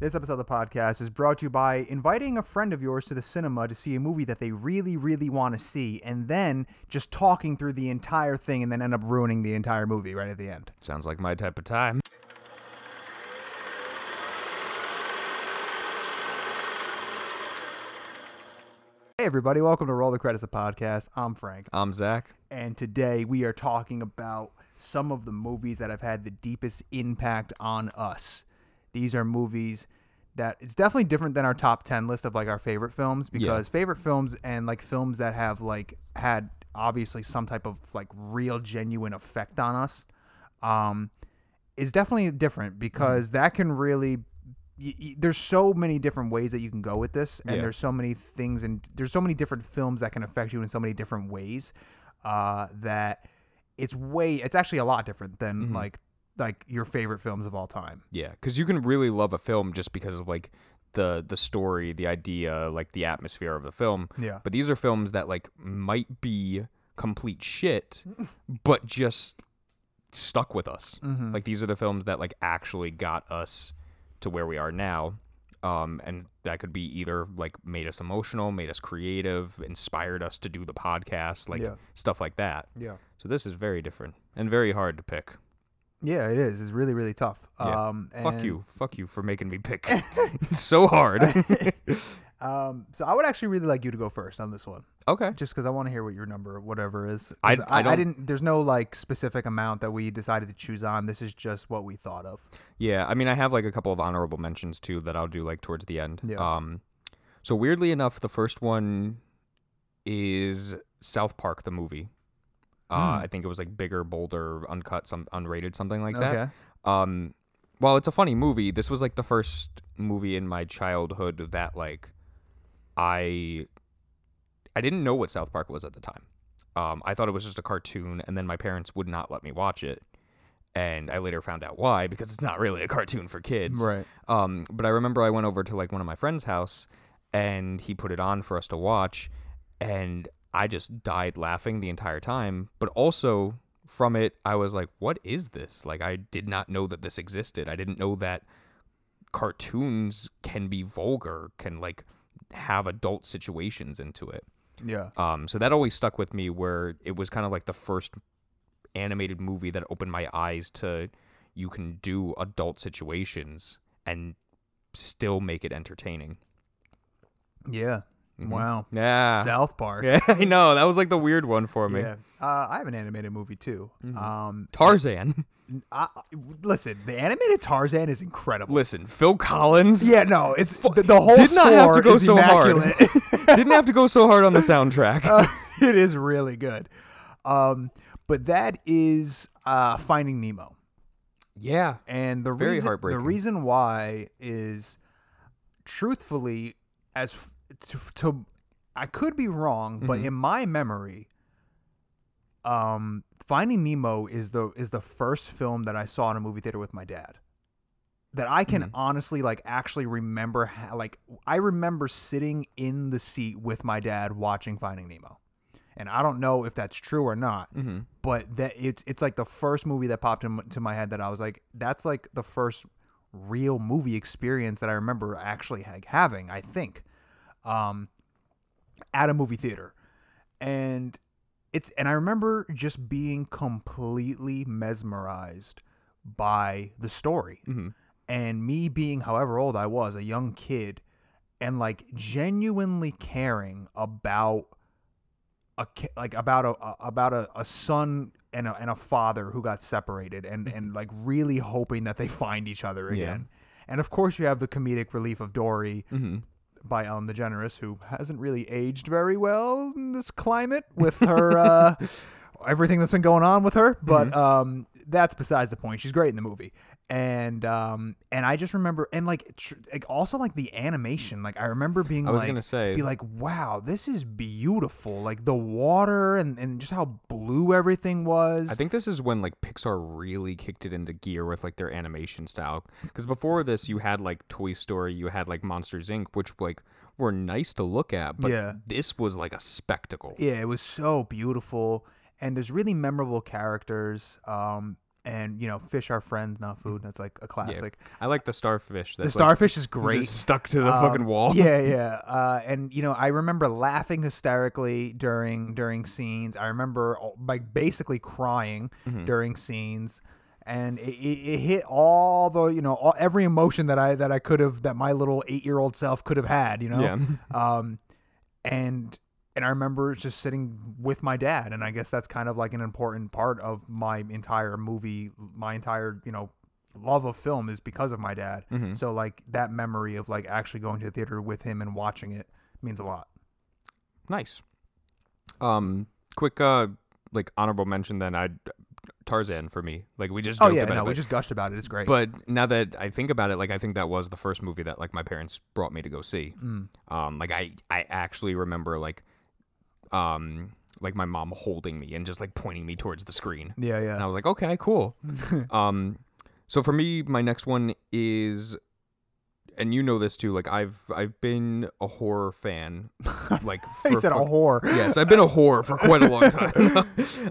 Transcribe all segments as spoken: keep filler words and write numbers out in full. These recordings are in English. This episode of the podcast is brought to you by inviting a friend of yours to the cinema to see a movie that they really, really want to see, and then just talking through the entire thing and then end up ruining the entire movie right at the end. Sounds like my type of time. Hey everybody, welcome to Roll the Credits, the podcast. I'm Frank. I'm Zach. And today we are talking about some of the movies that have had the deepest impact on us. These are movies that it's definitely different than our top ten list of like our favorite films, because yeah. favorite films and like films that have like had obviously some type of like real genuine effect on us um, is definitely different, because mm-hmm. that can really Y- y- there's so many different ways that you can go with this, and yeah. there's so many things, and there's so many different films that can affect you in so many different ways uh, that it's way it's actually a lot different than mm-hmm. like like your favorite films of all time. Yeah, because you can really love a film just because of like the the story, the idea, like the atmosphere of the film. Yeah. But these are films that like might be complete shit, but just stuck with us. Mm-hmm. Like these are the films that like actually got us to where we are now, um, and that could be either like made us emotional, made us creative, inspired us to do the podcast, like yeah. stuff like that. Yeah. So this is very different and very hard to pick. Yeah, it is. It's really, really tough. Yeah. Um, and... Fuck you. Fuck you for making me pick. It's so hard. um, so I would actually really like you to go first on this one. Okay. Just because I want to hear what your number, whatever, is. I, I, I, I didn't. There's no like specific amount that we decided to choose on. This is just what we thought of. Yeah, I mean, I have like a couple of honorable mentions too that I'll do like towards the end. Yeah. Um, so weirdly enough, the first one is South Park the movie. Uh, mm. I think it was like Bigger, Bolder, Uncut, some unrated, something like that. Okay. Um, well, it's a funny movie. This was like the first movie in my childhood that like I I didn't know what South Park was at the time. Um, I thought it was just a cartoon, and then my parents would not let me watch it, and I later found out why, because it's not really a cartoon for kids. Right. Um, but I remember I went over to like one of my friend's house, and he put it on for us to watch, and I just died laughing the entire time. But also from it, I was like, what is this? Like, I did not know that this existed. I didn't know that cartoons can be vulgar, can like have adult situations into it. Yeah. Um. So that always stuck with me, where it was kind of like the first animated movie that opened my eyes to you can do adult situations and still make it entertaining. Yeah. Mm-hmm. Wow. Yeah. South Park. Yeah, I know. That was like the weird one for me. Yeah. Uh, I have an animated movie too. Mm-hmm. Um, Tarzan. I, listen, the animated Tarzan is incredible. Listen, Phil Collins. Yeah, no, it's the, the whole did not have to go so immaculate. hard. Didn't have to go so hard on the soundtrack. Uh, it is really good. Um, but that is uh, Finding Nemo. Yeah. And the very reason, heartbreaking. The reason why is, truthfully, as To, to, I could be wrong, but mm-hmm. in my memory, um, Finding Nemo is the is the first film that I saw in a movie theater with my dad, that I can mm-hmm. honestly like actually remember. How, like I remember sitting in the seat with my dad watching Finding Nemo, and I don't know if that's true or not, mm-hmm. but that it's it's like the first movie that popped into my head that I was like, that's like the first real movie experience that I remember actually ha- having. I think. Um, at a movie theater, and it's and I remember just being completely mesmerized by the story, mm-hmm. and me being however old I was, a young kid, and like genuinely caring about a like about a about a, a son and a, and a father who got separated, and and like really hoping that they find each other again. Yeah. And of course, you have the comedic relief of Dory. Mm-hmm. By Ellen DeGeneres, who hasn't really aged very well in this climate with her uh, everything that's been going on with her, but mm-hmm. um, that's besides the point. She's great in the movie, and um, and I just remember, and like, tr- like also like the animation. Like I remember being I was like, gonna say, be like, wow, this is beautiful. Like the water and, and just how blue everything was. I think this is when like Pixar really kicked it into gear with like their animation style. Because before this, you had like Toy Story, you had like Monsters, Incorporated, which like were nice to look at, but yeah. this was like a spectacle. Yeah, it was so beautiful. And there's really memorable characters. Um, and, you know, fish are friends, not food. That's like a classic. Yeah. I like the starfish. That's the starfish like, is great. Just stuck to the um, fucking wall. Yeah, yeah. Uh, and, you know, I remember laughing hysterically during during scenes. I remember like basically crying mm-hmm. during scenes. And it, it hit all the, you know, all, every emotion that I that I could have, that my little eight-year-old self could have had, you know? Yeah. Um, and and I remember just sitting with my dad, and I guess that's kind of like an important part of my entire movie, my entire, you know, love of film is because of my dad. Mm-hmm. So, like, that memory of, like, actually going to the theater with him and watching it means a lot. Nice. Um, quick, uh, like, honorable mention then, I'd... Tarzan for me, like we just oh yeah about no it, but, we just gushed about it. It's great. But now that I think about it, like I think that was the first movie that like my parents brought me to go see. Mm. Um, like I, I actually remember like, um, like my mom holding me and just like pointing me towards the screen. Yeah, yeah. And I was like, okay, cool. um, so for me, my next one is, and you know this too. Like I've I've been a horror fan. Like he said, for, a whore. Yes, I've been a whore for quite a long time.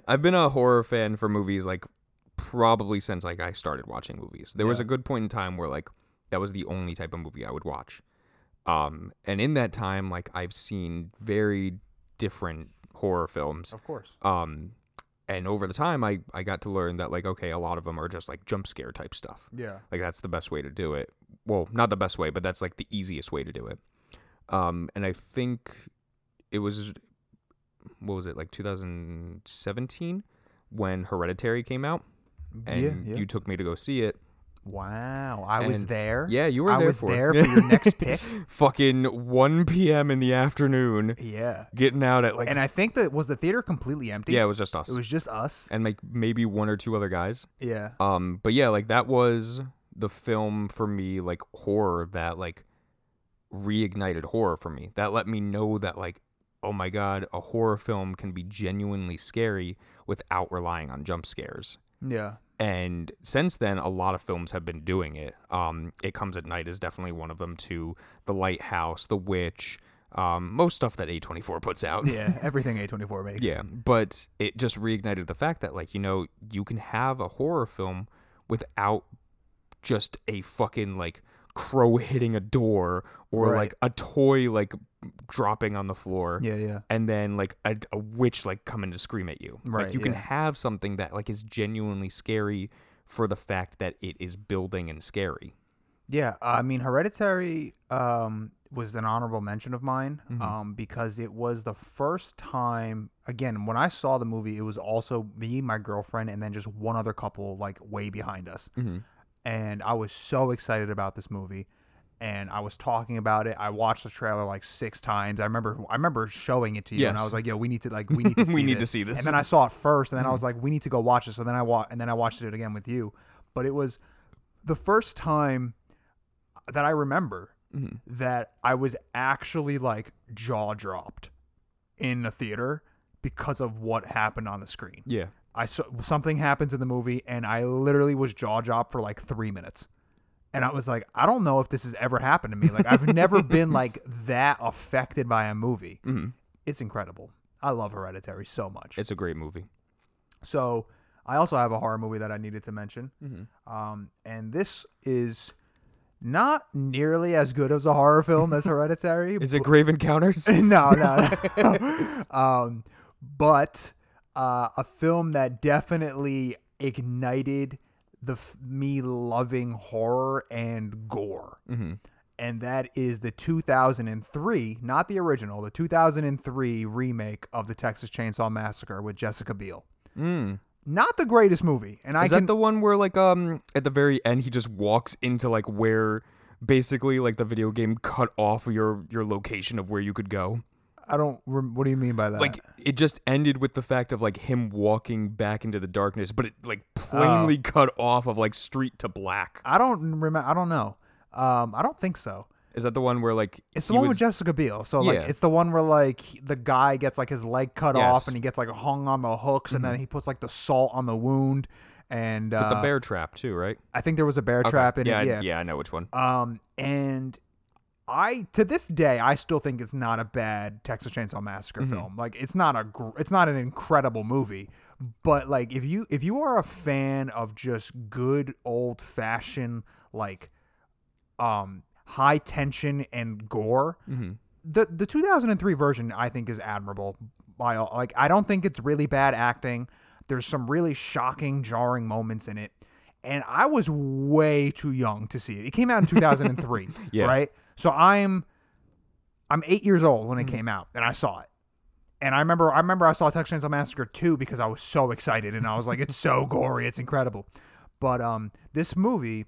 I've been a horror fan for movies like probably since like I started watching movies. There yeah. was a good point in time where like that was the only type of movie I would watch. Um, and in that time, like I've seen very different horror films. Of course. Um, and over the time, I I got to learn that like okay, a lot of them are just like jump scare type stuff. Yeah. Like that's the best way to do it. Well, not the best way, but that's like the easiest way to do it. Um, and I think it was, what was it, like two thousand seventeen when Hereditary came out? And yeah, yeah. you took me to go see it. Wow. I and was there. Yeah, you were I there. I was for there it. for your next pick. Fucking one p.m. in the afternoon. Yeah. Getting out at like. And I think that, was the theater completely empty? Yeah, it was just us. It was just us. And like maybe one or two other guys. Yeah. Um. But yeah, like that was the film for me, like horror that like reignited horror for me, that let me know that like, oh my God, a horror film can be genuinely scary without relying on jump scares. Yeah. And since then, a lot of films have been doing it. Um, It Comes at Night is definitely one of them too. The Lighthouse, The Witch, um, most stuff that A twenty-four puts out. Yeah. Everything A twenty-four makes. Yeah. But it just reignited the fact that like, you know, you can have a horror film without just a fucking like crow hitting a door or right. like a toy like dropping on the floor yeah yeah and then like a, a witch like coming to scream at you right like, you yeah. can have something that like is genuinely scary for the fact that it is building and scary. Yeah. I mean, Hereditary um was an honorable mention of mine. Mm-hmm. Um because it was the first time, again, when I saw the movie, it was also me, my girlfriend, and then just one other couple like way behind us. Mm-hmm. And I was so excited about this movie, and I was talking about it. I watched the trailer like six times. I remember, I remember showing it to you, yes. and I was like, "Yo, we need to like, we need to, see we need this. to see this." And then I saw it first, and then I was like, "We need to go watch it." So then I wa- and then I watched it again with you. But it was the first time that I remember mm-hmm. that I was actually like jaw dropped in the theater because of what happened on the screen. Yeah. I saw something happens in the movie, and I literally was jaw dropped for like three minutes. And I was like, I don't know if this has ever happened to me. Like, I've never been like that affected by a movie. Mm-hmm. It's incredible. I love Hereditary so much. It's a great movie. So I also have a horror movie that I needed to mention. Mm-hmm. Um, and this is not nearly as good as a horror film as Hereditary. Is it Grave Encounters? no, no. no. um, but... Uh, a film that definitely ignited the f- me loving horror and gore. Mm-hmm. And that is the two thousand three, not the original, the two thousand three remake of the Texas Chainsaw Massacre with Jessica Biel. Mm. Not the greatest movie. And is I Is that can... the one where like um at the very end he just walks into like where basically like the video game cut off your, your location of where you could go? I don't. What do you mean by that? Like, it just ended with the fact of like him walking back into the darkness, but it like plainly oh. cut off of like street to black. I don't remember. I don't know. Um, I don't think so. Is that the one where like it's the one was... with Jessica Biel? So yeah. like it's the one where like the guy gets like his leg cut yes. off and he gets like hung on the hooks, mm-hmm. and then he puts like the salt on the wound and uh, but the bear trap too, right? I think there was a bear okay. trap in yeah, it. Yeah, I, yeah, I know which one. Um, and. I to this day I still think it's not a bad Texas Chainsaw Massacre mm-hmm. film. Like it's not a gr- it's not an incredible movie, But like, if you if you are a fan of just good old fashioned like um high tension and gore, mm-hmm. the the two thousand three version I think is admirable. By all, like, I don't think it's really bad acting. There's some really shocking, jarring moments in it. And I was way too young to see it. It came out in two thousand three, yeah. right? So I'm I'm eight years old when it mm-hmm. came out, and I saw it. And I remember I remember I saw Texas Chainsaw Massacre two because I was so excited, and I was like, it's so gory, it's incredible. But um, this movie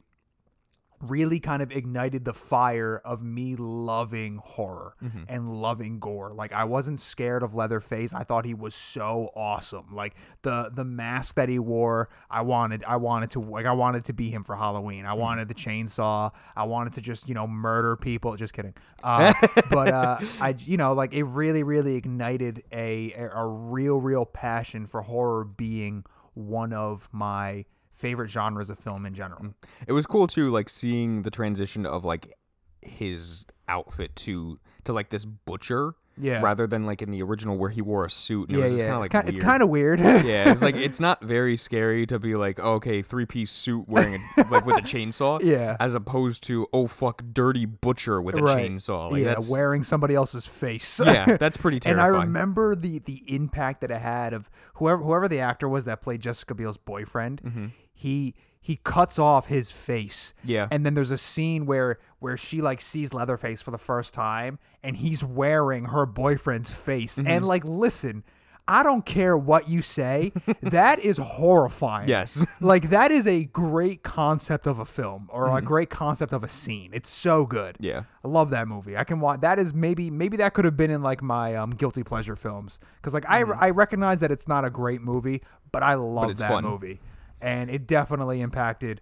really kind of ignited the fire of me loving horror mm-hmm. and loving gore. Like, I wasn't scared of Leatherface. I thought he was so awesome. Like, the the mask that he wore, I wanted I wanted to like I wanted to be him for Halloween. I wanted the chainsaw. I wanted to just, you know, murder people. Just kidding. Uh, but uh, I you know, like, it really really ignited a, a a real real passion for horror being one of my favorite genres of film in general. It was cool too, like, seeing the transition of like his outfit to to like this butcher, yeah, rather than like in the original where he wore a suit. And yeah, it was yeah. Kinda, like, it's kind of weird. weird. Yeah, it's like, it's not very scary to be like, oh, okay, three piece suit wearing a, like with a chainsaw. Yeah, as opposed to, oh fuck, dirty butcher with a right. chainsaw. Like, yeah, that's... wearing somebody else's face. Yeah, that's pretty terrifying. And I remember the the impact that it had of whoever whoever the actor was that played Jessica Biel's boyfriend. Mm-hmm. He he cuts off his face. Yeah. And then there's a scene where where she like sees Leatherface for the first time and he's wearing her boyfriend's face. Mm-hmm. And like, listen, I don't care what you say. That is horrifying. Yes. Like, that is a great concept of a film or mm-hmm. a great concept of a scene. It's so good. Yeah. I love that movie. I can watch that is maybe maybe that could have been in like my um, guilty pleasure films, cuz like mm-hmm. I I recognize that it's not a great movie, but I love but that fun. movie. And it definitely impacted,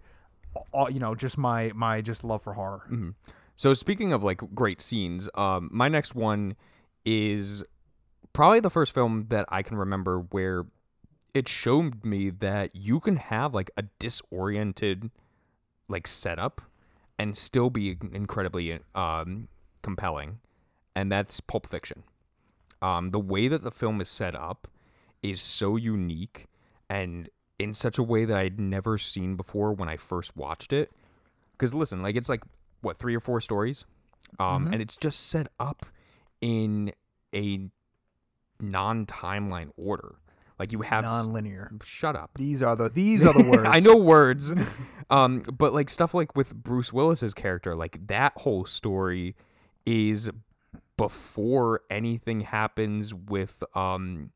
all, you know, just my my just love for horror. Mm-hmm. So speaking of like great scenes, um, my next one is probably the first film that I can remember where it showed me that you can have like a disoriented like setup and still be incredibly um, compelling, and that's Pulp Fiction. Um, the way that the film is set up is so unique and in such a way that I'd never seen before when I first watched it. Because listen, like, it's like, what, three or four stories? Um, mm-hmm. And it's just set up in a non-timeline order. Like, you have... Non-linear. S- shut up. These are the these are the words. I know words. um, but, like, stuff like with Bruce Willis's character, like, that whole story is before anything happens with um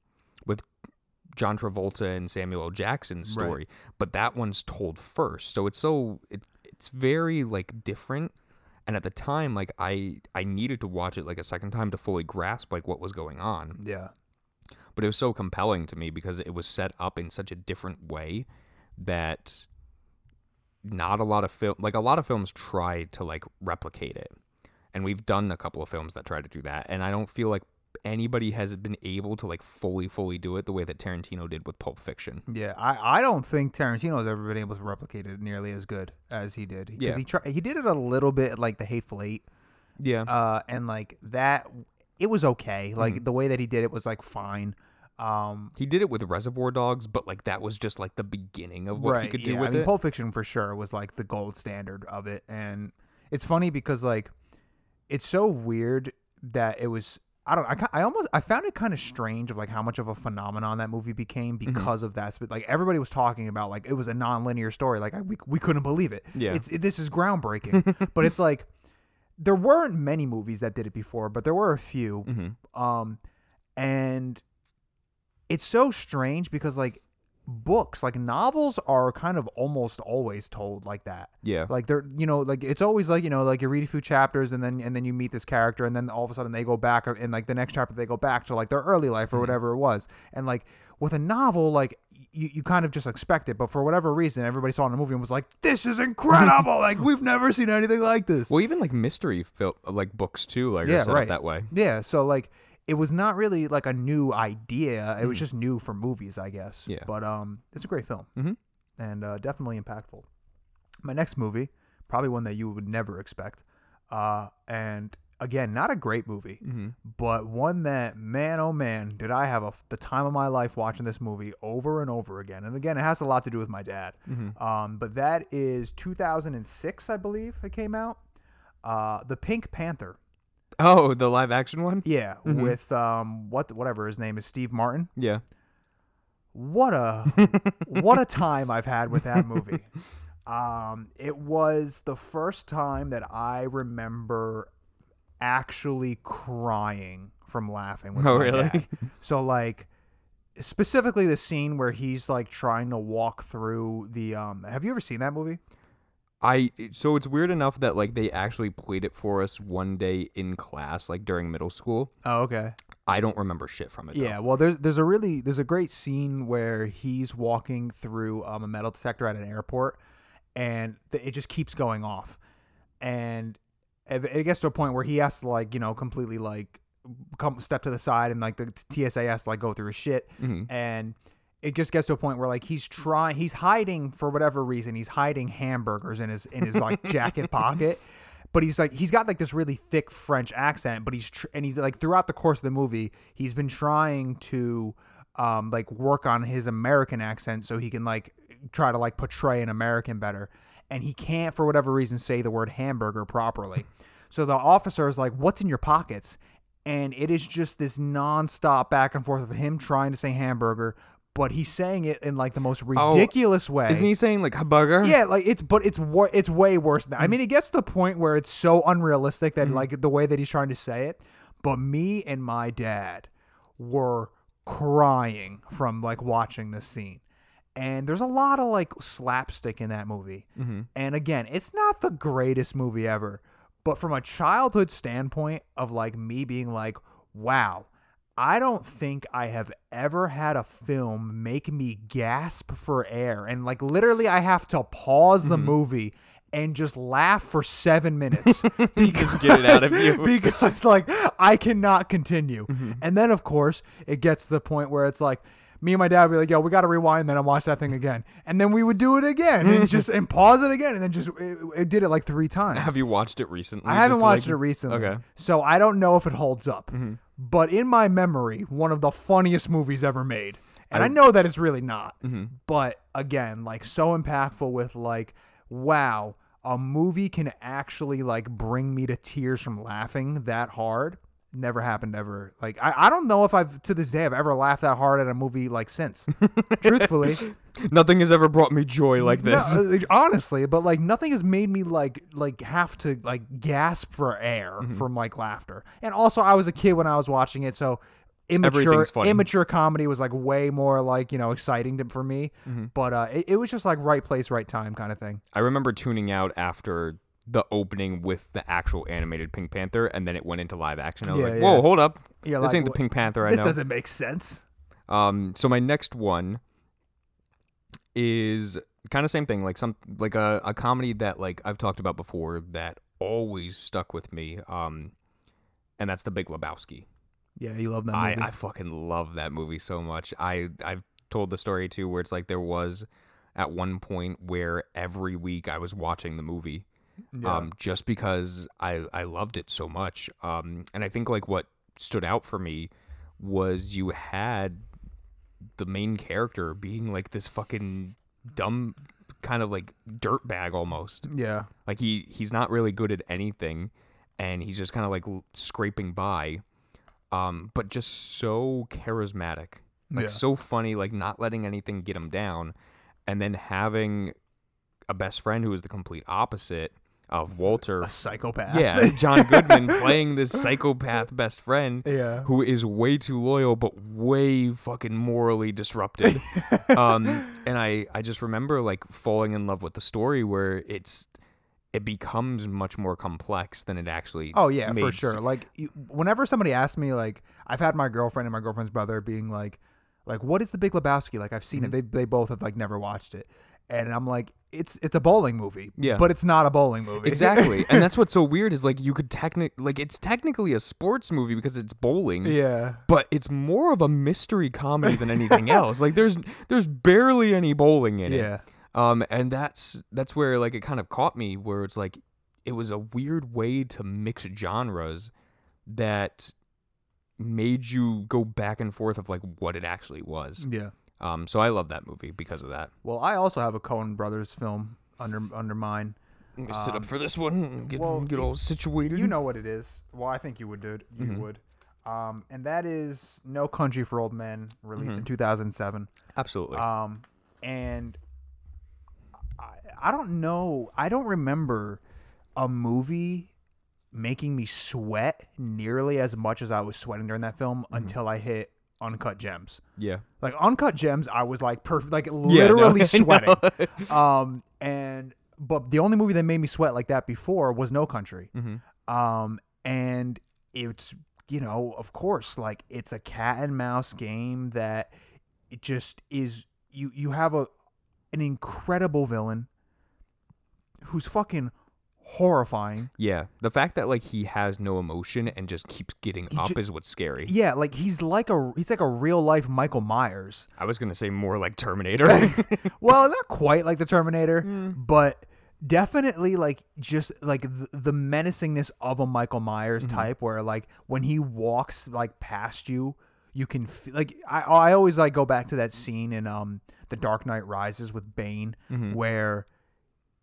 with... John Travolta and Samuel L. Jackson's story, right. But that one's told first, so it's so it, it's very like different. And at the time, like I I needed to watch it like a second time to fully grasp like what was going on. Yeah, but it was so compelling to me because it was set up in such a different way that not a lot of film like a lot of films try to like replicate it, and we've done a couple of films that try to do that, and I don't feel like anybody has been able to like fully fully do it the way that Tarantino did with Pulp Fiction. Yeah, I, I don't think Tarantino has ever been able to replicate it nearly as good as he did. Yeah, he tried he did it a little bit like The Hateful Eight. Yeah, uh, and like that, it was okay. Like mm-hmm. the way that he did it was like fine. Um, he did it with Reservoir Dogs, but like that was just like the beginning of what right, he could do yeah. with I mean, it. Pulp Fiction for sure was like the gold standard of it, and it's funny because like it's so weird that it was. I don't. I, I almost. I found it kind of strange of like how much of a phenomenon that movie became because mm-hmm. of that. But like everybody was talking about like it was a non-linear story. Like I, we we couldn't believe it. Yeah. It's it, this is groundbreaking. But it's like there weren't many movies that did it before, but there were a few. Mm-hmm. Um, and it's so strange because like books, like novels, are kind of almost always told like that. Yeah. Like they're, you know, like it's always like, you know, like you read a few chapters and then and then you meet this character and then all of a sudden they go back or, and like the next chapter they go back to like their early life or mm-hmm. whatever it was. And like with a novel, like you, you kind of just expect it, but for whatever reason, everybody saw it in a movie and was like, "This is incredible! Like we've never seen anything like this." Well, even like mystery fil- like books too, like yeah, are set right. up that way. Yeah. So like. It was not really like a new idea. It was just new for movies, I guess. Yeah. But um, it's a great film mm-hmm. and uh, definitely impactful. My next movie, probably one that you would never expect, uh, and Again, not a great movie, mm-hmm. but one that, man, oh man, did I have a, the time of my life watching this movie over and over again. And again, it has a lot to do with my dad. Mm-hmm. Um, but that is two thousand six, I believe it came out. Uh, The Pink Panther. Oh, the live action one? Yeah, mm-hmm. with um, what whatever his name is, Steve Martin. Yeah. What a what a time I've had with that movie. Um, it was the first time that I remember actually crying from laughing with oh, my really? Dad. So like specifically the scene where he's like trying to walk through the um have you ever seen that movie? I so it's weird enough that like they actually played it for us one day in class, like during middle school. Oh, okay. I don't remember shit from it. Yeah, though. Well, there's there's a really there's a great scene where he's walking through um, a metal detector at an airport, and th- it just keeps going off, and it gets to a point where he has to like you know completely like come step to the side, and like the T S A has to like go through his shit, mm-hmm. and it just gets to a point where like he's trying, he's hiding for whatever reason, he's hiding hamburgers in his in his like jacket pocket. But he's like, he's got like this really thick French accent, but he's, tr- and he's like throughout the course of the movie, he's been trying to um, like work on his American accent so he can like try to like portray an American better. And he can't, for whatever reason, say the word hamburger properly. So the officer is like, what's in your pockets? And it is just this nonstop back and forth of him trying to say hamburger, but he's saying it in like the most ridiculous oh, way. Isn't he saying like hamburger? Yeah, like it's but it's wor- it's way worse than that. I mean, it gets to the point where it's so unrealistic that mm-hmm. like the way that he's trying to say it. But me and my dad were crying from like watching this scene. And there's a lot of like slapstick in that movie. Mm-hmm. And again, it's not the greatest movie ever, but from a childhood standpoint of like me being like, wow, I don't think I have ever had a film make me gasp for air. And like literally I have to pause the mm-hmm. movie and just laugh for seven minutes. Because, just get it out of you. Because like I cannot continue. Mm-hmm. And then of course it gets to the point where it's like me and my dad would be like, yo, we got to rewind then and watch that thing again. And then we would do it again and just and pause it again. And then just it, it did it like three times. Have you watched it recently? I haven't watched like... it recently. Okay. So I don't know if it holds up. Mm-hmm. But in my memory, one of the funniest movies ever made. And I, I know that it's really not. Mm-hmm. But again, like so impactful with like, wow, a movie can actually like bring me to tears from laughing that hard. Never happened ever. Like, I, I don't know if I've, to this day, I've ever laughed that hard at a movie like since. Truthfully. Nothing has ever brought me joy like this. No, honestly, but like nothing has made me like like have to like gasp for air mm-hmm. from like laughter. And also I was a kid when I was watching it, so immature immature comedy was like way more like, you know, exciting to, for me. Mm-hmm. But uh, it, it was just like right place, right time kind of thing. I remember tuning out after the opening with the actual animated Pink Panther, and then it went into live action. I was yeah, like, whoa, yeah. hold up. You're this like, ain't the Pink Panther I this know. This doesn't make sense. Um, so my next one is kind of same thing, like some like a, a comedy that like I've talked about before that always stuck with me, um, and that's The Big Lebowski. Yeah, you love that movie. I, I fucking love that movie so much. I, I've told the story, too, where it's like there was at one point where every week I was watching the movie. Yeah. Um, just because I, I loved it so much. Um, and I think like what stood out for me was you had the main character being like this fucking dumb kind of like dirtbag almost. Yeah. Like he, he's not really good at anything and he's just kind of like scraping by, um, but just so charismatic, like yeah. so funny, like not letting anything get him down. And then having a best friend who is the complete opposite of Walter, a psychopath. Yeah, John Goodman playing this psychopath best friend yeah. who is way too loyal but way fucking morally disrupted. um, and I, I just remember like falling in love with the story where it's it becomes much more complex than it actually Oh yeah, made. For sure. Like whenever somebody asks me like I've had my girlfriend and my girlfriend's brother being like like what is The Big Lebowski? Like I've seen mm-hmm. it. They they both have like never watched it. And I'm like, it's it's a bowling movie, yeah. but it's not a bowling movie. Exactly. And that's what's so weird is like you could technically, like it's technically a sports movie because it's bowling. Yeah. But it's more of a mystery comedy than anything else. Like there's there's barely any bowling in yeah. it. Yeah. Um, and that's that's where like it kind of caught me where it's like it was a weird way to mix genres that made you go back and forth of like what it actually was. Yeah. Um. So I love that movie because of that. Well, I also have a Coen Brothers film under under mine. Let me um, sit up for this one and get, well, get all situated. You know what it is. Well, I think you would, dude. You mm-hmm. would. Um, and that is No Country for Old Men, released mm-hmm. in two thousand seven. Absolutely. Um, and I, I don't know. I don't remember a movie making me sweat nearly as much as I was sweating during that film mm-hmm. until I hit Uncut Gems. Yeah. Like, Uncut Gems, I was, like, perfect, like, literally yeah, no, sweating. um, and... But the only movie that made me sweat like that before was No Country. Mm-hmm. Um, and it's, you know, of course, like, it's a cat and mouse game that it just is. You, you have a an incredible villain who's fucking horrifying. Yeah. The fact that, like, he has no emotion and just keeps getting he up ju- is what's scary. Yeah. Like, he's like a he's like a real life Michael Myers. I was going to say more like Terminator. Well, not quite like the Terminator, mm. but definitely like just like the, the menacingness of a Michael Myers mm-hmm. type where, like, when he walks, like, past you, you can feel, like, I, I always like go back to that scene in um The Dark Knight Rises with Bane mm-hmm. where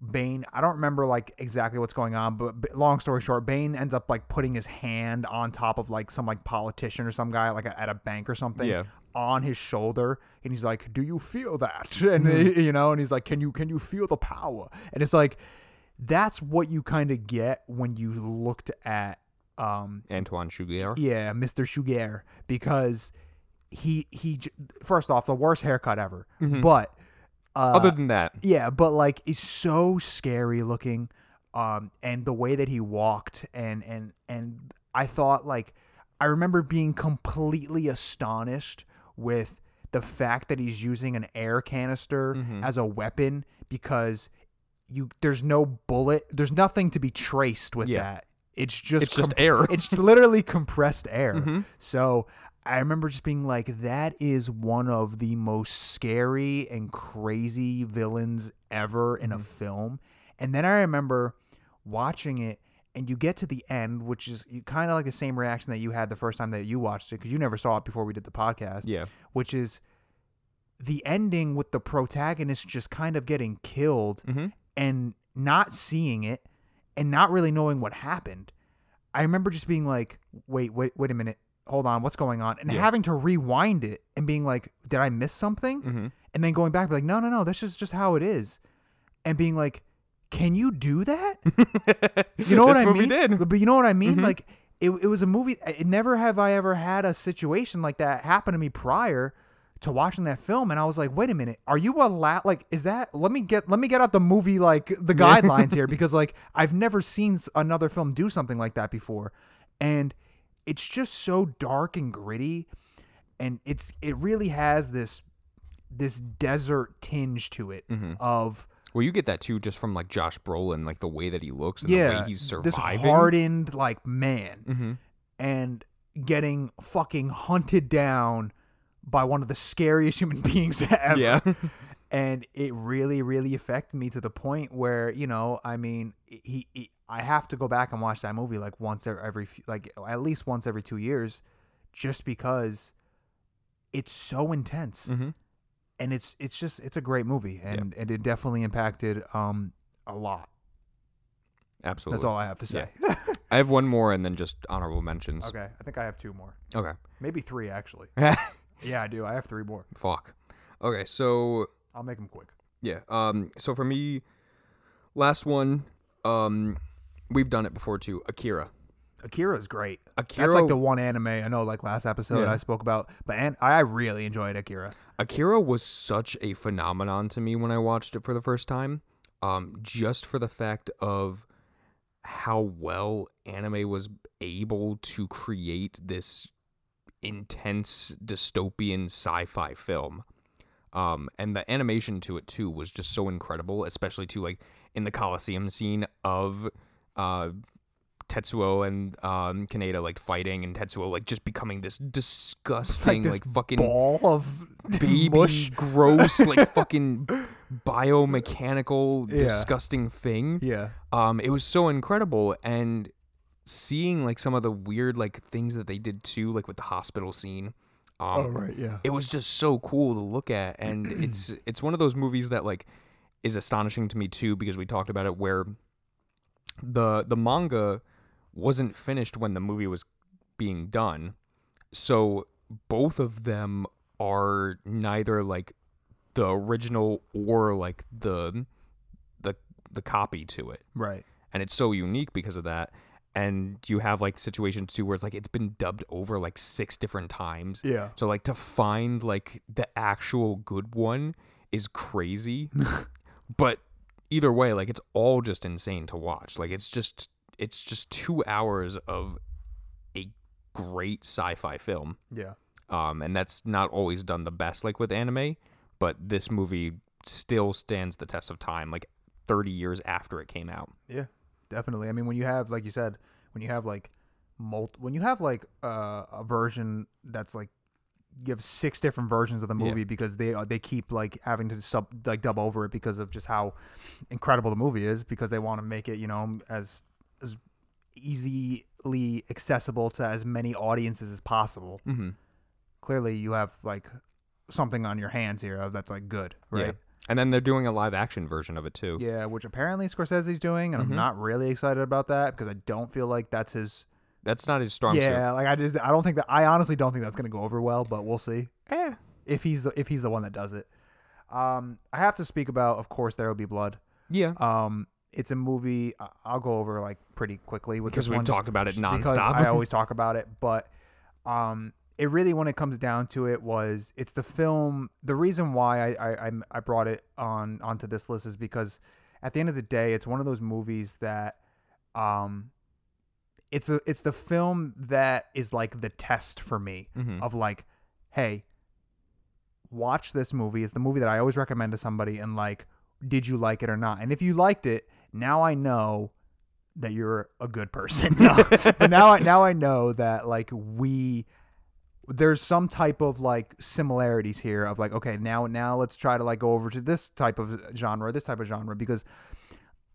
Bane, I don't remember, like, exactly what's going on, but, but long story short, Bane ends up, like, putting his hand on top of, like, some, like, politician or some guy, like, a, at a bank or something yeah. on his shoulder, and he's like, do you feel that? And mm-hmm. you know, and he's like, can you can you feel the power? And it's like, that's what you kind of get when you looked at um Antoine Chigurh. Yeah, Mister Chigurh, because he he first off, the worst haircut ever. Mm-hmm. But Uh, other than that, yeah, but, like, it's so scary looking, um, and the way that he walked, and and and I thought, like, I remember being completely astonished with the fact that he's using an air canister mm-hmm. as a weapon, because you there's no bullet, there's nothing to be traced with yeah. that. It's just it's com- just air. It's literally compressed air. Mm-hmm. So I remember just being like, that is one of the most scary and crazy villains ever in a film. And then I remember watching it, and you get to the end, which is kind of like the same reaction that you had the first time that you watched it, because you never saw it before we did the podcast. Yeah. Which is the ending with the protagonist just kind of getting killed mm-hmm. and not seeing it and not really knowing what happened. I remember just being like, wait, wait, wait a minute. Hold on, what's going on? And yeah. having to rewind it and being like, did I miss something? Mm-hmm. And then going back and be like, no, no, no, this is just how it is. And being like, can you do that? You know what I what mean? We did. But you know what I mean? Mm-hmm. Like, it, it was a movie. It, never have I ever had a situation like that happen to me prior to watching that film. And I was like, wait a minute, are you allowed? Like, is that, let me get, let me get out the movie, like, the guidelines here, because, like, I've never seen another film do something like that before. And it's just so dark and gritty, and it's it really has this this desert tinge to it mm-hmm. of well, you get that too just from, like, Josh Brolin, like, the way that he looks and yeah, the way he's surviving. This hardened, like, man mm-hmm. and getting fucking hunted down by one of the scariest human beings ever. Yeah. And it really, really affected me to the point where, you know, I mean, he, he I have to go back and watch that movie, like, once every, like, at least once every two years, just because it's so intense, mm-hmm. and it's it's just it's a great movie, and, yeah. and it definitely impacted um a lot. Absolutely, that's all I have to say. Yeah. I have one more, and then just honorable mentions. Okay, I think I have two more. Okay, maybe three actually. Yeah, I do. I have three more. Fuck. Okay, so. I'll make them quick. Yeah. Um. So for me, last one. Um, we've done it before too. Akira. Akira is great. Akira. That's like the one anime I know. Like last episode, yeah. I spoke about, but and I really enjoyed Akira. Akira was such a phenomenon to me when I watched it for the first time. Um, just for the fact of how well anime was able to create this intense dystopian sci-fi film. Um, and the animation to it too was just so incredible, especially to like in the Colosseum scene of uh, Tetsuo and um, Kaneda like fighting, and Tetsuo like just becoming this disgusting like, this like fucking ball of baby mush. Gross like fucking biomechanical, yeah. disgusting thing. Yeah. Um, it was so incredible. And seeing like some of the weird like things that they did too, like with the hospital scene. Um, oh, right, yeah. It was just so cool to look at. And it's it's one of those movies that like is astonishing to me too, because we talked about it where the the manga wasn't finished when the movie was being done. So both of them are neither like the original or like the the the copy to it. Right. And it's so unique because of that. And you have like situations too where it's like it's been dubbed over like six different times. Yeah. So like to find like the actual good one is crazy. But either way, like it's all just insane to watch. Like it's just it's just two hours of a great sci-fi film. Yeah. Um, and that's not always done the best like with anime, but this movie still stands the test of time, like thirty years after it came out. Yeah. Definitely. I mean, when you have, like you said, when you have like multi, when you have like uh, a version that's like you have six different versions of the movie yeah. because they uh, they keep like having to sub like dub over it because of just how incredible the movie is, because they want to make it, you know, as as easily accessible to as many audiences as possible. Mm-hmm. Clearly, you have like something on your hands here that's like good, right? Yeah. And then they're doing a live action version of it too. Yeah, which apparently Scorsese's doing, and mm-hmm. I'm not really excited about that because I don't feel like that's his. That's not his strong suit. Yeah, like I just I don't think that I honestly don't think that's going to go over well, but we'll see. Eh. If he's the, if he's the one that does it. Um, I have to speak about, of course, There Will Be Blood. Yeah. Um, it's a movie I'll go over like pretty quickly with because this we've one talked about it nonstop. Because I always talk about it, but um. It really, when it comes down to it, was it's the film. The reason why I, I I brought it on onto this list is because at the end of the day, it's one of those movies that, um, it's a it's the film that is like the test for me mm-hmm. of like, hey, watch this movie. It's the movie that I always recommend to somebody, and like, did you like it or not? And if you liked it, now I know that you're a good person. No. now I now I know that like we. There's some type of like similarities here of like, okay, now now let's try to like go over to this type of genre, this type of genre, because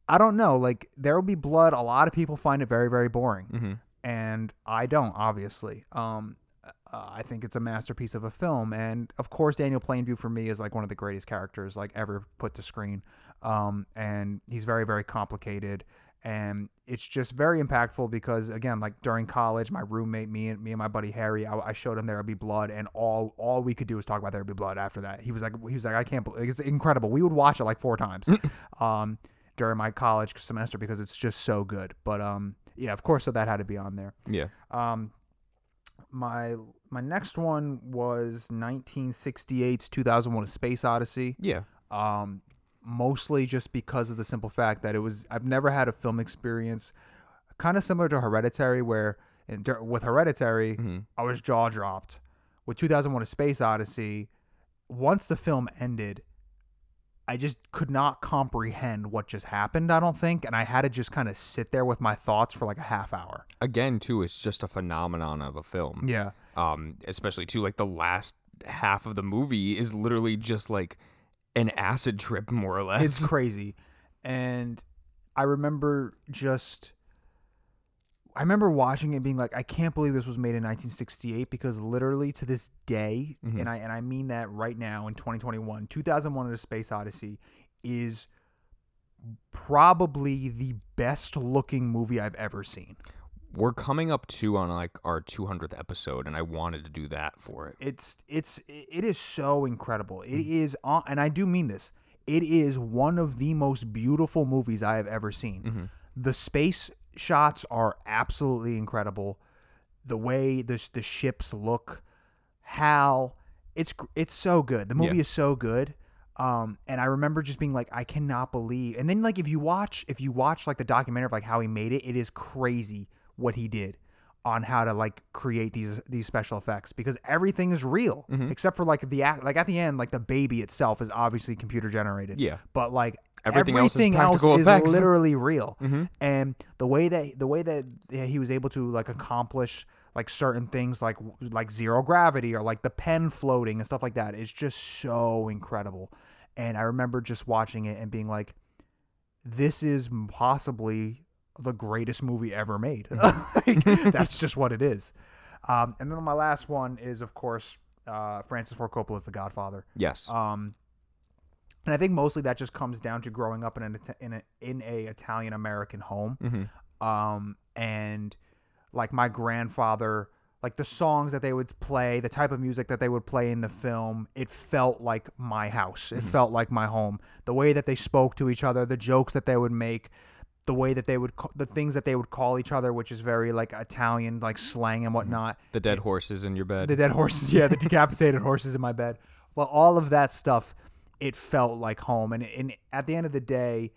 I don't know, like There Will Be Blood. A lot of people find it very, very boring. Mm-hmm. And I don't, obviously. Um, uh, I think it's a masterpiece of a film. And of course, Daniel Plainview for me is like one of the greatest characters like ever put to screen. Um, and he's very, very complicated. And it's just very impactful because, again, like during college, my roommate, me and me and my buddy Harry, I, I showed him There Will Be Blood, and all all we could do was talk about There Will Be Blood. After that, he was like, he was like, I can't believe it's incredible. We would watch it like four times um, during my college semester because it's just so good. But um, yeah, of course, so that had to be on there. Yeah. Um, my my next one was nineteen sixty-eight's two thousand one: A Space Odyssey. Yeah. Um. Mostly just because of the simple fact that it was, I've never had a film experience kind of similar to Hereditary, where in, with Hereditary, mm-hmm. I was jaw dropped. With two thousand one: A Space Odyssey, once the film ended, I just could not comprehend what just happened, I don't think. And I had to just kind of sit there with my thoughts for like a half hour. Again, too, it's just a phenomenon of a film. Yeah. Um, especially too, like the last half of the movie is literally just like an acid trip, more or less. It's crazy. And I remember just I remember watching it being like, I can't believe this was made in nineteen sixty-eight, because literally to this day, mm-hmm. and I and I mean that right now in twenty twenty-one, two thousand one: A Space Odyssey is probably the best looking movie I've ever seen. We're coming up to on like our two hundredth episode, and I wanted to do that for it. It's it's it is so incredible. It mm-hmm. is, and I do mean this. It is one of the most beautiful movies I have ever seen. Mm-hmm. The space shots are absolutely incredible. The way the the ships look, how it's it's so good. The movie yeah. is so good. Um, and I remember just being like, I cannot believe. And then like if you watch if you watch like the documentary of like how he made it, it is crazy what he did on how to like create these these special effects, because everything is real mm-hmm. except for like the like at the end, like the baby itself is obviously computer generated. Yeah, but like everything, everything else is, else is literally real. Mm-hmm. And the way that the way that he was able to like accomplish like certain things like like zero gravity or like the pen floating and stuff like that is just so incredible. And I remember just watching it and being like, this is possibly the greatest movie ever made. Mm-hmm. Like, that's just what it is. Um, and then my last one is, of course, uh, Francis Ford Coppola's The Godfather. Yes. Um, and I think mostly that just comes down to growing up in an in a, in a Italian American home, mm-hmm. um, and like my grandfather, like the songs that they would play, the type of music that they would play in the film, it felt like my house. It mm-hmm. felt like my home. The way that they spoke to each other, the jokes that they would make, the way that they would, the things that they would call each other, which is very like Italian, like slang and whatnot. The dead horses in your bed. The dead horses, yeah, the decapitated horses in my bed. Well, all of that stuff, it felt like home. And, and at the end of the day,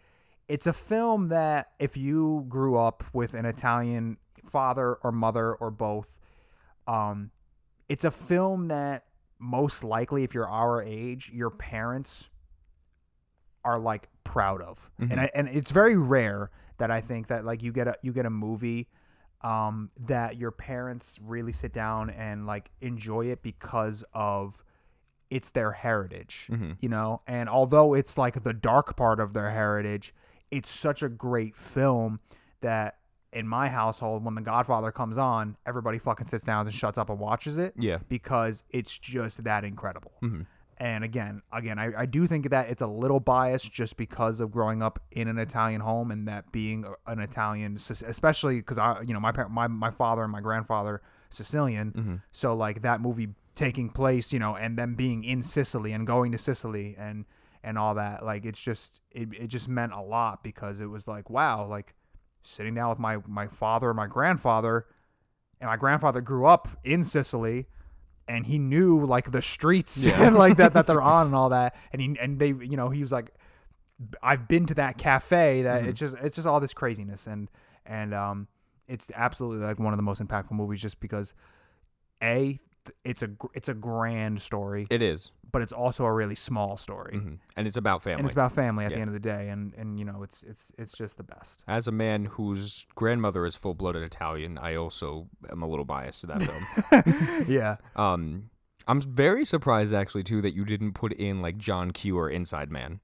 it's a film that if you grew up with an Italian father or mother or both, um, it's a film that most likely, if you're our age, your parents are like proud of. Mm-hmm. And I, and it's very rare that I think that like you get a you get a movie um that your parents really sit down and like enjoy it because of it's their heritage, mm-hmm. you know? And although it's like the dark part of their heritage, it's such a great film that in my household, when The Godfather comes on, everybody fucking sits down and shuts up and watches it. Yeah. Because it's just that incredible. Mm-hmm. And again, again, I, I do think that it's a little biased just because of growing up in an Italian home and that being an Italian, especially because I, you know, my my my father and my grandfather Sicilian, mm-hmm. so like that movie taking place, you know, and them being in Sicily and going to Sicily and and all that, like it's just it it just meant a lot because it was like wow, like sitting down with my my father and my grandfather, and my grandfather grew up in Sicily. And he knew like the streets yeah. and like that that they're on and all that. And he and they, you know, he was like, I've been to that cafe. That mm-hmm. it's just it's just all this craziness and and um, it's absolutely like one of the most impactful movies just because a it's a it's a grand story. It is, but it's also a really small story. Mm-hmm. And it's about family. And it's about family at yeah. the end of the day. And and you know it's it's it's just the best. As a man whose grandmother is full blooded Italian, I also am a little biased to that film. yeah. Um, I'm very surprised actually too that you didn't put in like John Q or Inside Man,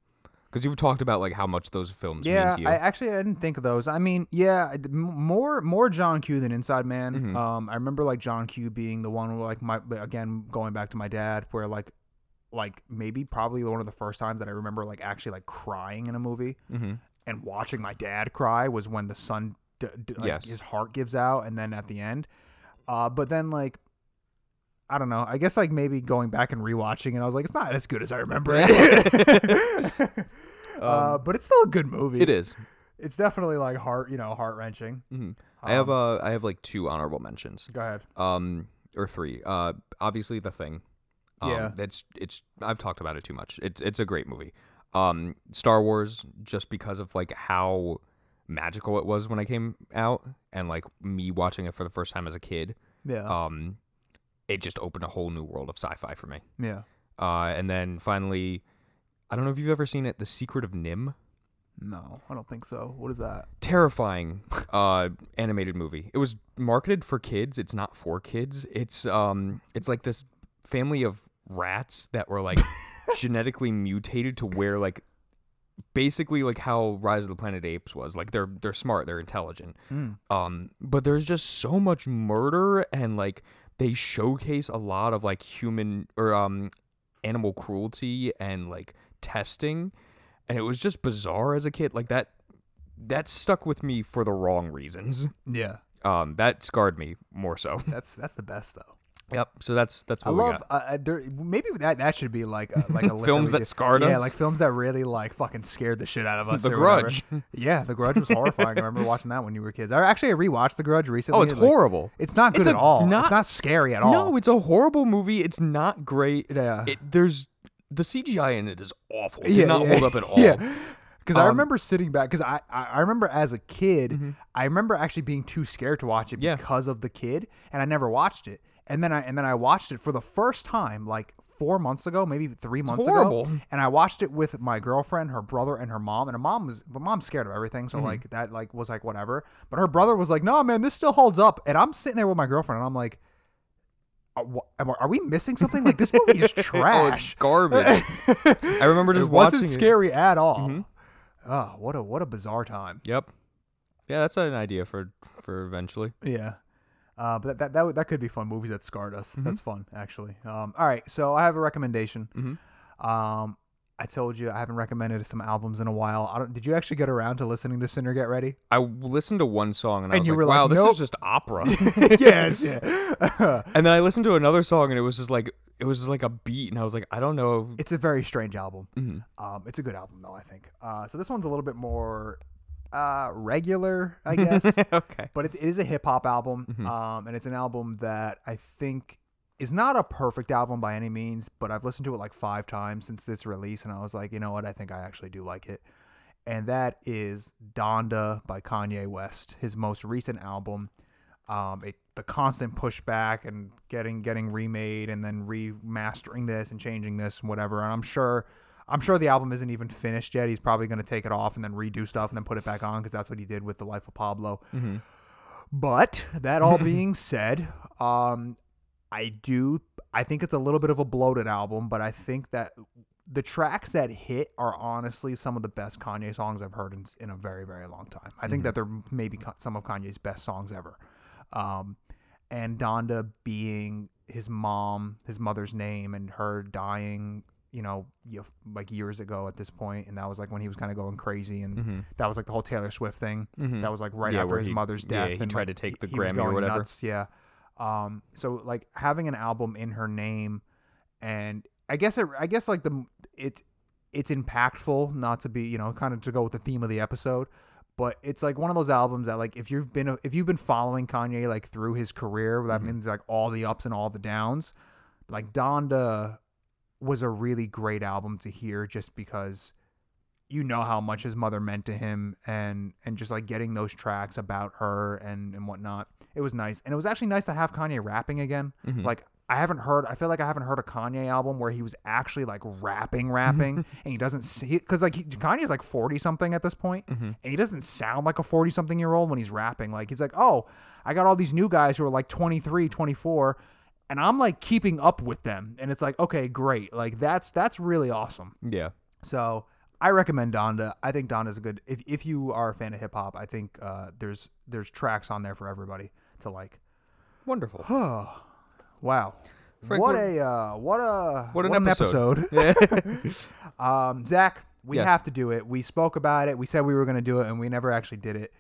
because you've talked about like how much those films yeah, mean to you. Yeah, I actually I didn't think of those. I mean, yeah, more more John Q than Inside Man. Mm-hmm. Um, I remember like John Q being the one where, like my again going back to my dad where like. like maybe probably one of the first times that I remember like actually like crying in a movie mm-hmm. and watching my dad cry was when the son, d- d- like yes. his heart gives out. And then at the end, uh, but then like, I don't know, I guess like maybe going back and rewatching and I was like, it's not as good as I remember it, um, uh, but it's still a good movie. It is. It's definitely like heart, you know, heart wrenching. Mm-hmm. I um, have, uh, I have like two honorable mentions. Go ahead. Um, or three, uh, obviously The Thing. Um, yeah, that's it's. I've talked about it too much. It's it's a great movie. Um, Star Wars, just because of like how magical it was when I came out, and like me watching it for the first time as a kid. Yeah. Um, it just opened a whole new world of sci-fi for me. Yeah. Uh, and then finally, I don't know if you've ever seen it, The Secret of Nim. No, I don't think so. What is that? Terrifying uh, animated movie. It was marketed for kids. It's not for kids. It's um, it's like this family of rats that were like genetically mutated to where like basically like how Rise of the Planet of the Apes was like they're they're smart, they're intelligent, mm. um but there's just so much murder and like they showcase a lot of like human or um animal cruelty and like testing, and it was just bizarre as a kid. Like that that stuck with me for the wrong reasons. Yeah. Um that scarred me more so. That's that's the best though. Yep. So that's that's what I we love. Got. Uh, there, maybe that that should be like a, like a list films that, that scarred yeah, us. Yeah, like films that really like fucking scared the shit out of us. The Grudge. Whatever. Yeah, The Grudge was horrifying. I remember watching that when you were kids. I actually I rewatched The Grudge recently. Oh, it's like, horrible. It's not good it's a, at all. Not, it's not scary at all. No, it's a horrible movie. It's not great. Yeah. It, there's the C G I in it is awful. It yeah, did not yeah, hold up at all. Yeah. Because um, I remember sitting back, because I, I, I remember as a kid, mm-hmm. I remember actually being too scared to watch it yeah. because of the kid, and I never watched it. And then I and then I watched it for the first time like four months ago, maybe three it's months horrible. ago. And I watched it with my girlfriend, her brother, and her mom. And her mom was, my mom's scared of everything, so mm-hmm. like that like was like whatever. But her brother was like, "No, man, this still holds up." And I'm sitting there with my girlfriend, and I'm like, are we missing something? Like, this movie is trash. Oh, it's garbage. I remember just it watching it. It wasn't scary at all. Mm-hmm. Oh, what a what a bizarre time. Yep. Yeah, that's an idea for, for eventually. Yeah. Uh, but that, that that that could be fun. Movies that scarred us. Mm-hmm. That's fun, actually. Um, all right, so I have a recommendation. Mm-hmm. Um, I told you I haven't recommended some albums in a while. I don't. Did you actually get around to listening to Sinner Get Ready? I listened to one song and, and I was you like, were like, "Wow, nope. This is just opera." yeah, it's, yeah. And then I listened to another song and it was just like it was just like a beat, and I was like, "I don't know." It's a very strange album. Mm-hmm. Um, it's a good album though, I think. Uh, so this one's a little bit more uh, regular, I guess. Okay. But it, it is a hip hop album, mm-hmm. um, and it's an album that I think. It's not a perfect album by any means, but I've listened to it like five times since this release, and I was like, you know what? I think I actually do like it. And that is Donda by Kanye West, his most recent album. Um, it, the constant pushback and getting getting remade and then remastering this and changing this and whatever. And I'm sure, I'm sure the album isn't even finished yet. He's probably going to take it off and then redo stuff and then put it back on because that's what he did with The Life of Pablo. Mm-hmm. But that all being said, um, I do. I think it's a little bit of a bloated album, but I think that the tracks that hit are honestly some of the best Kanye songs I've heard in, in a very, very long time. I mm-hmm. think that they're maybe some of Kanye's best songs ever. Um, and Donda being his mom, his mother's name, and her dying, you know, like years ago at this point, and that was like when he was kind of going crazy, and mm-hmm. that was like the whole Taylor Swift thing. Mm-hmm. That was like right yeah, after his he, mother's death. Yeah, he and tried like, to take the he, Grammy he was going or whatever. Nuts, yeah. Um, so like having an album in her name, and I guess it, I guess like the it it's impactful, not to be, you know, kind of to go with the theme of the episode, but it's like one of those albums that like if you've been if you've been following Kanye like through his career, that mm-hmm. means like all the ups and all the downs. Like Donda was a really great album to hear just because you know how much his mother meant to him, and and just like getting those tracks about her and and whatnot. It was nice. And it was actually nice to have Kanye rapping again. Mm-hmm. Like, I haven't heard, I feel like I haven't heard a Kanye album where he was actually like rapping, rapping, and he doesn't see, because like he, Kanye's like forty something at this point, mm-hmm. and he doesn't sound like a forty something year old when he's rapping. Like, he's like, oh, I got all these new guys who are like twenty-three, twenty-four, and I'm like keeping up with them. And it's like, okay, great. Like, that's, that's really awesome. Yeah. So, I recommend Donda. I think Donda's a good, if if you are a fan of hip hop, I think uh, there's there's tracks on there for everybody to like. Wonderful. Wow. Frank, what, what a uh, what a what an what episode. An episode. Yeah. um, Zach, we yeah. have to do it. We spoke about it. We said we were going to do it, and we never actually did it.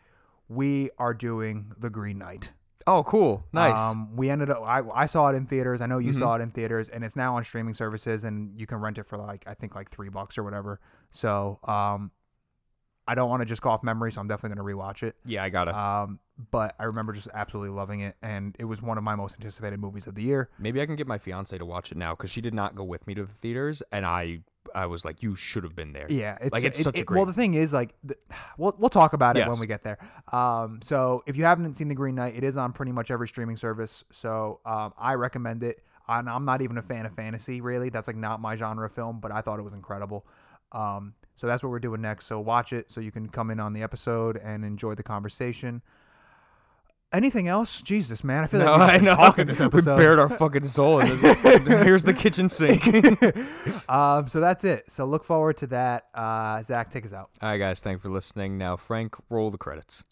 We are doing The Green Knight. Oh, cool. Nice. Um, we ended up, I, I saw it in theaters. I know you mm-hmm. saw it in theaters, and it's now on streaming services, and you can rent it for like, I think like three bucks or whatever. So, um, I don't want to just go off memory, so I'm definitely going to rewatch it. Yeah, I got it. Um, but I remember just absolutely loving it, and it was one of my most anticipated movies of the year. Maybe I can get my fiance to watch it now, because she did not go with me to the theaters, and I I was like, you should have been there. Yeah. It's, like, it's it, such it, a great... Well, the thing is, like, the, we'll, we'll talk about it yes. when we get there. Um, so if you haven't seen The Green Knight, it is on pretty much every streaming service, so um, I recommend it. I'm, I'm not even a fan of fantasy, really. That's, like, not my genre of film, but I thought it was incredible. Um So that's what we're doing next. So watch it so you can come in on the episode and enjoy the conversation. Anything else? Jesus, man. I feel no, like we've been talking this episode. We bared our fucking soul. In this. Here's the kitchen sink. um, so that's it. So look forward to that. Uh, Zach, take us out. All right, guys. Thanks for listening. Now, Frank, roll the credits.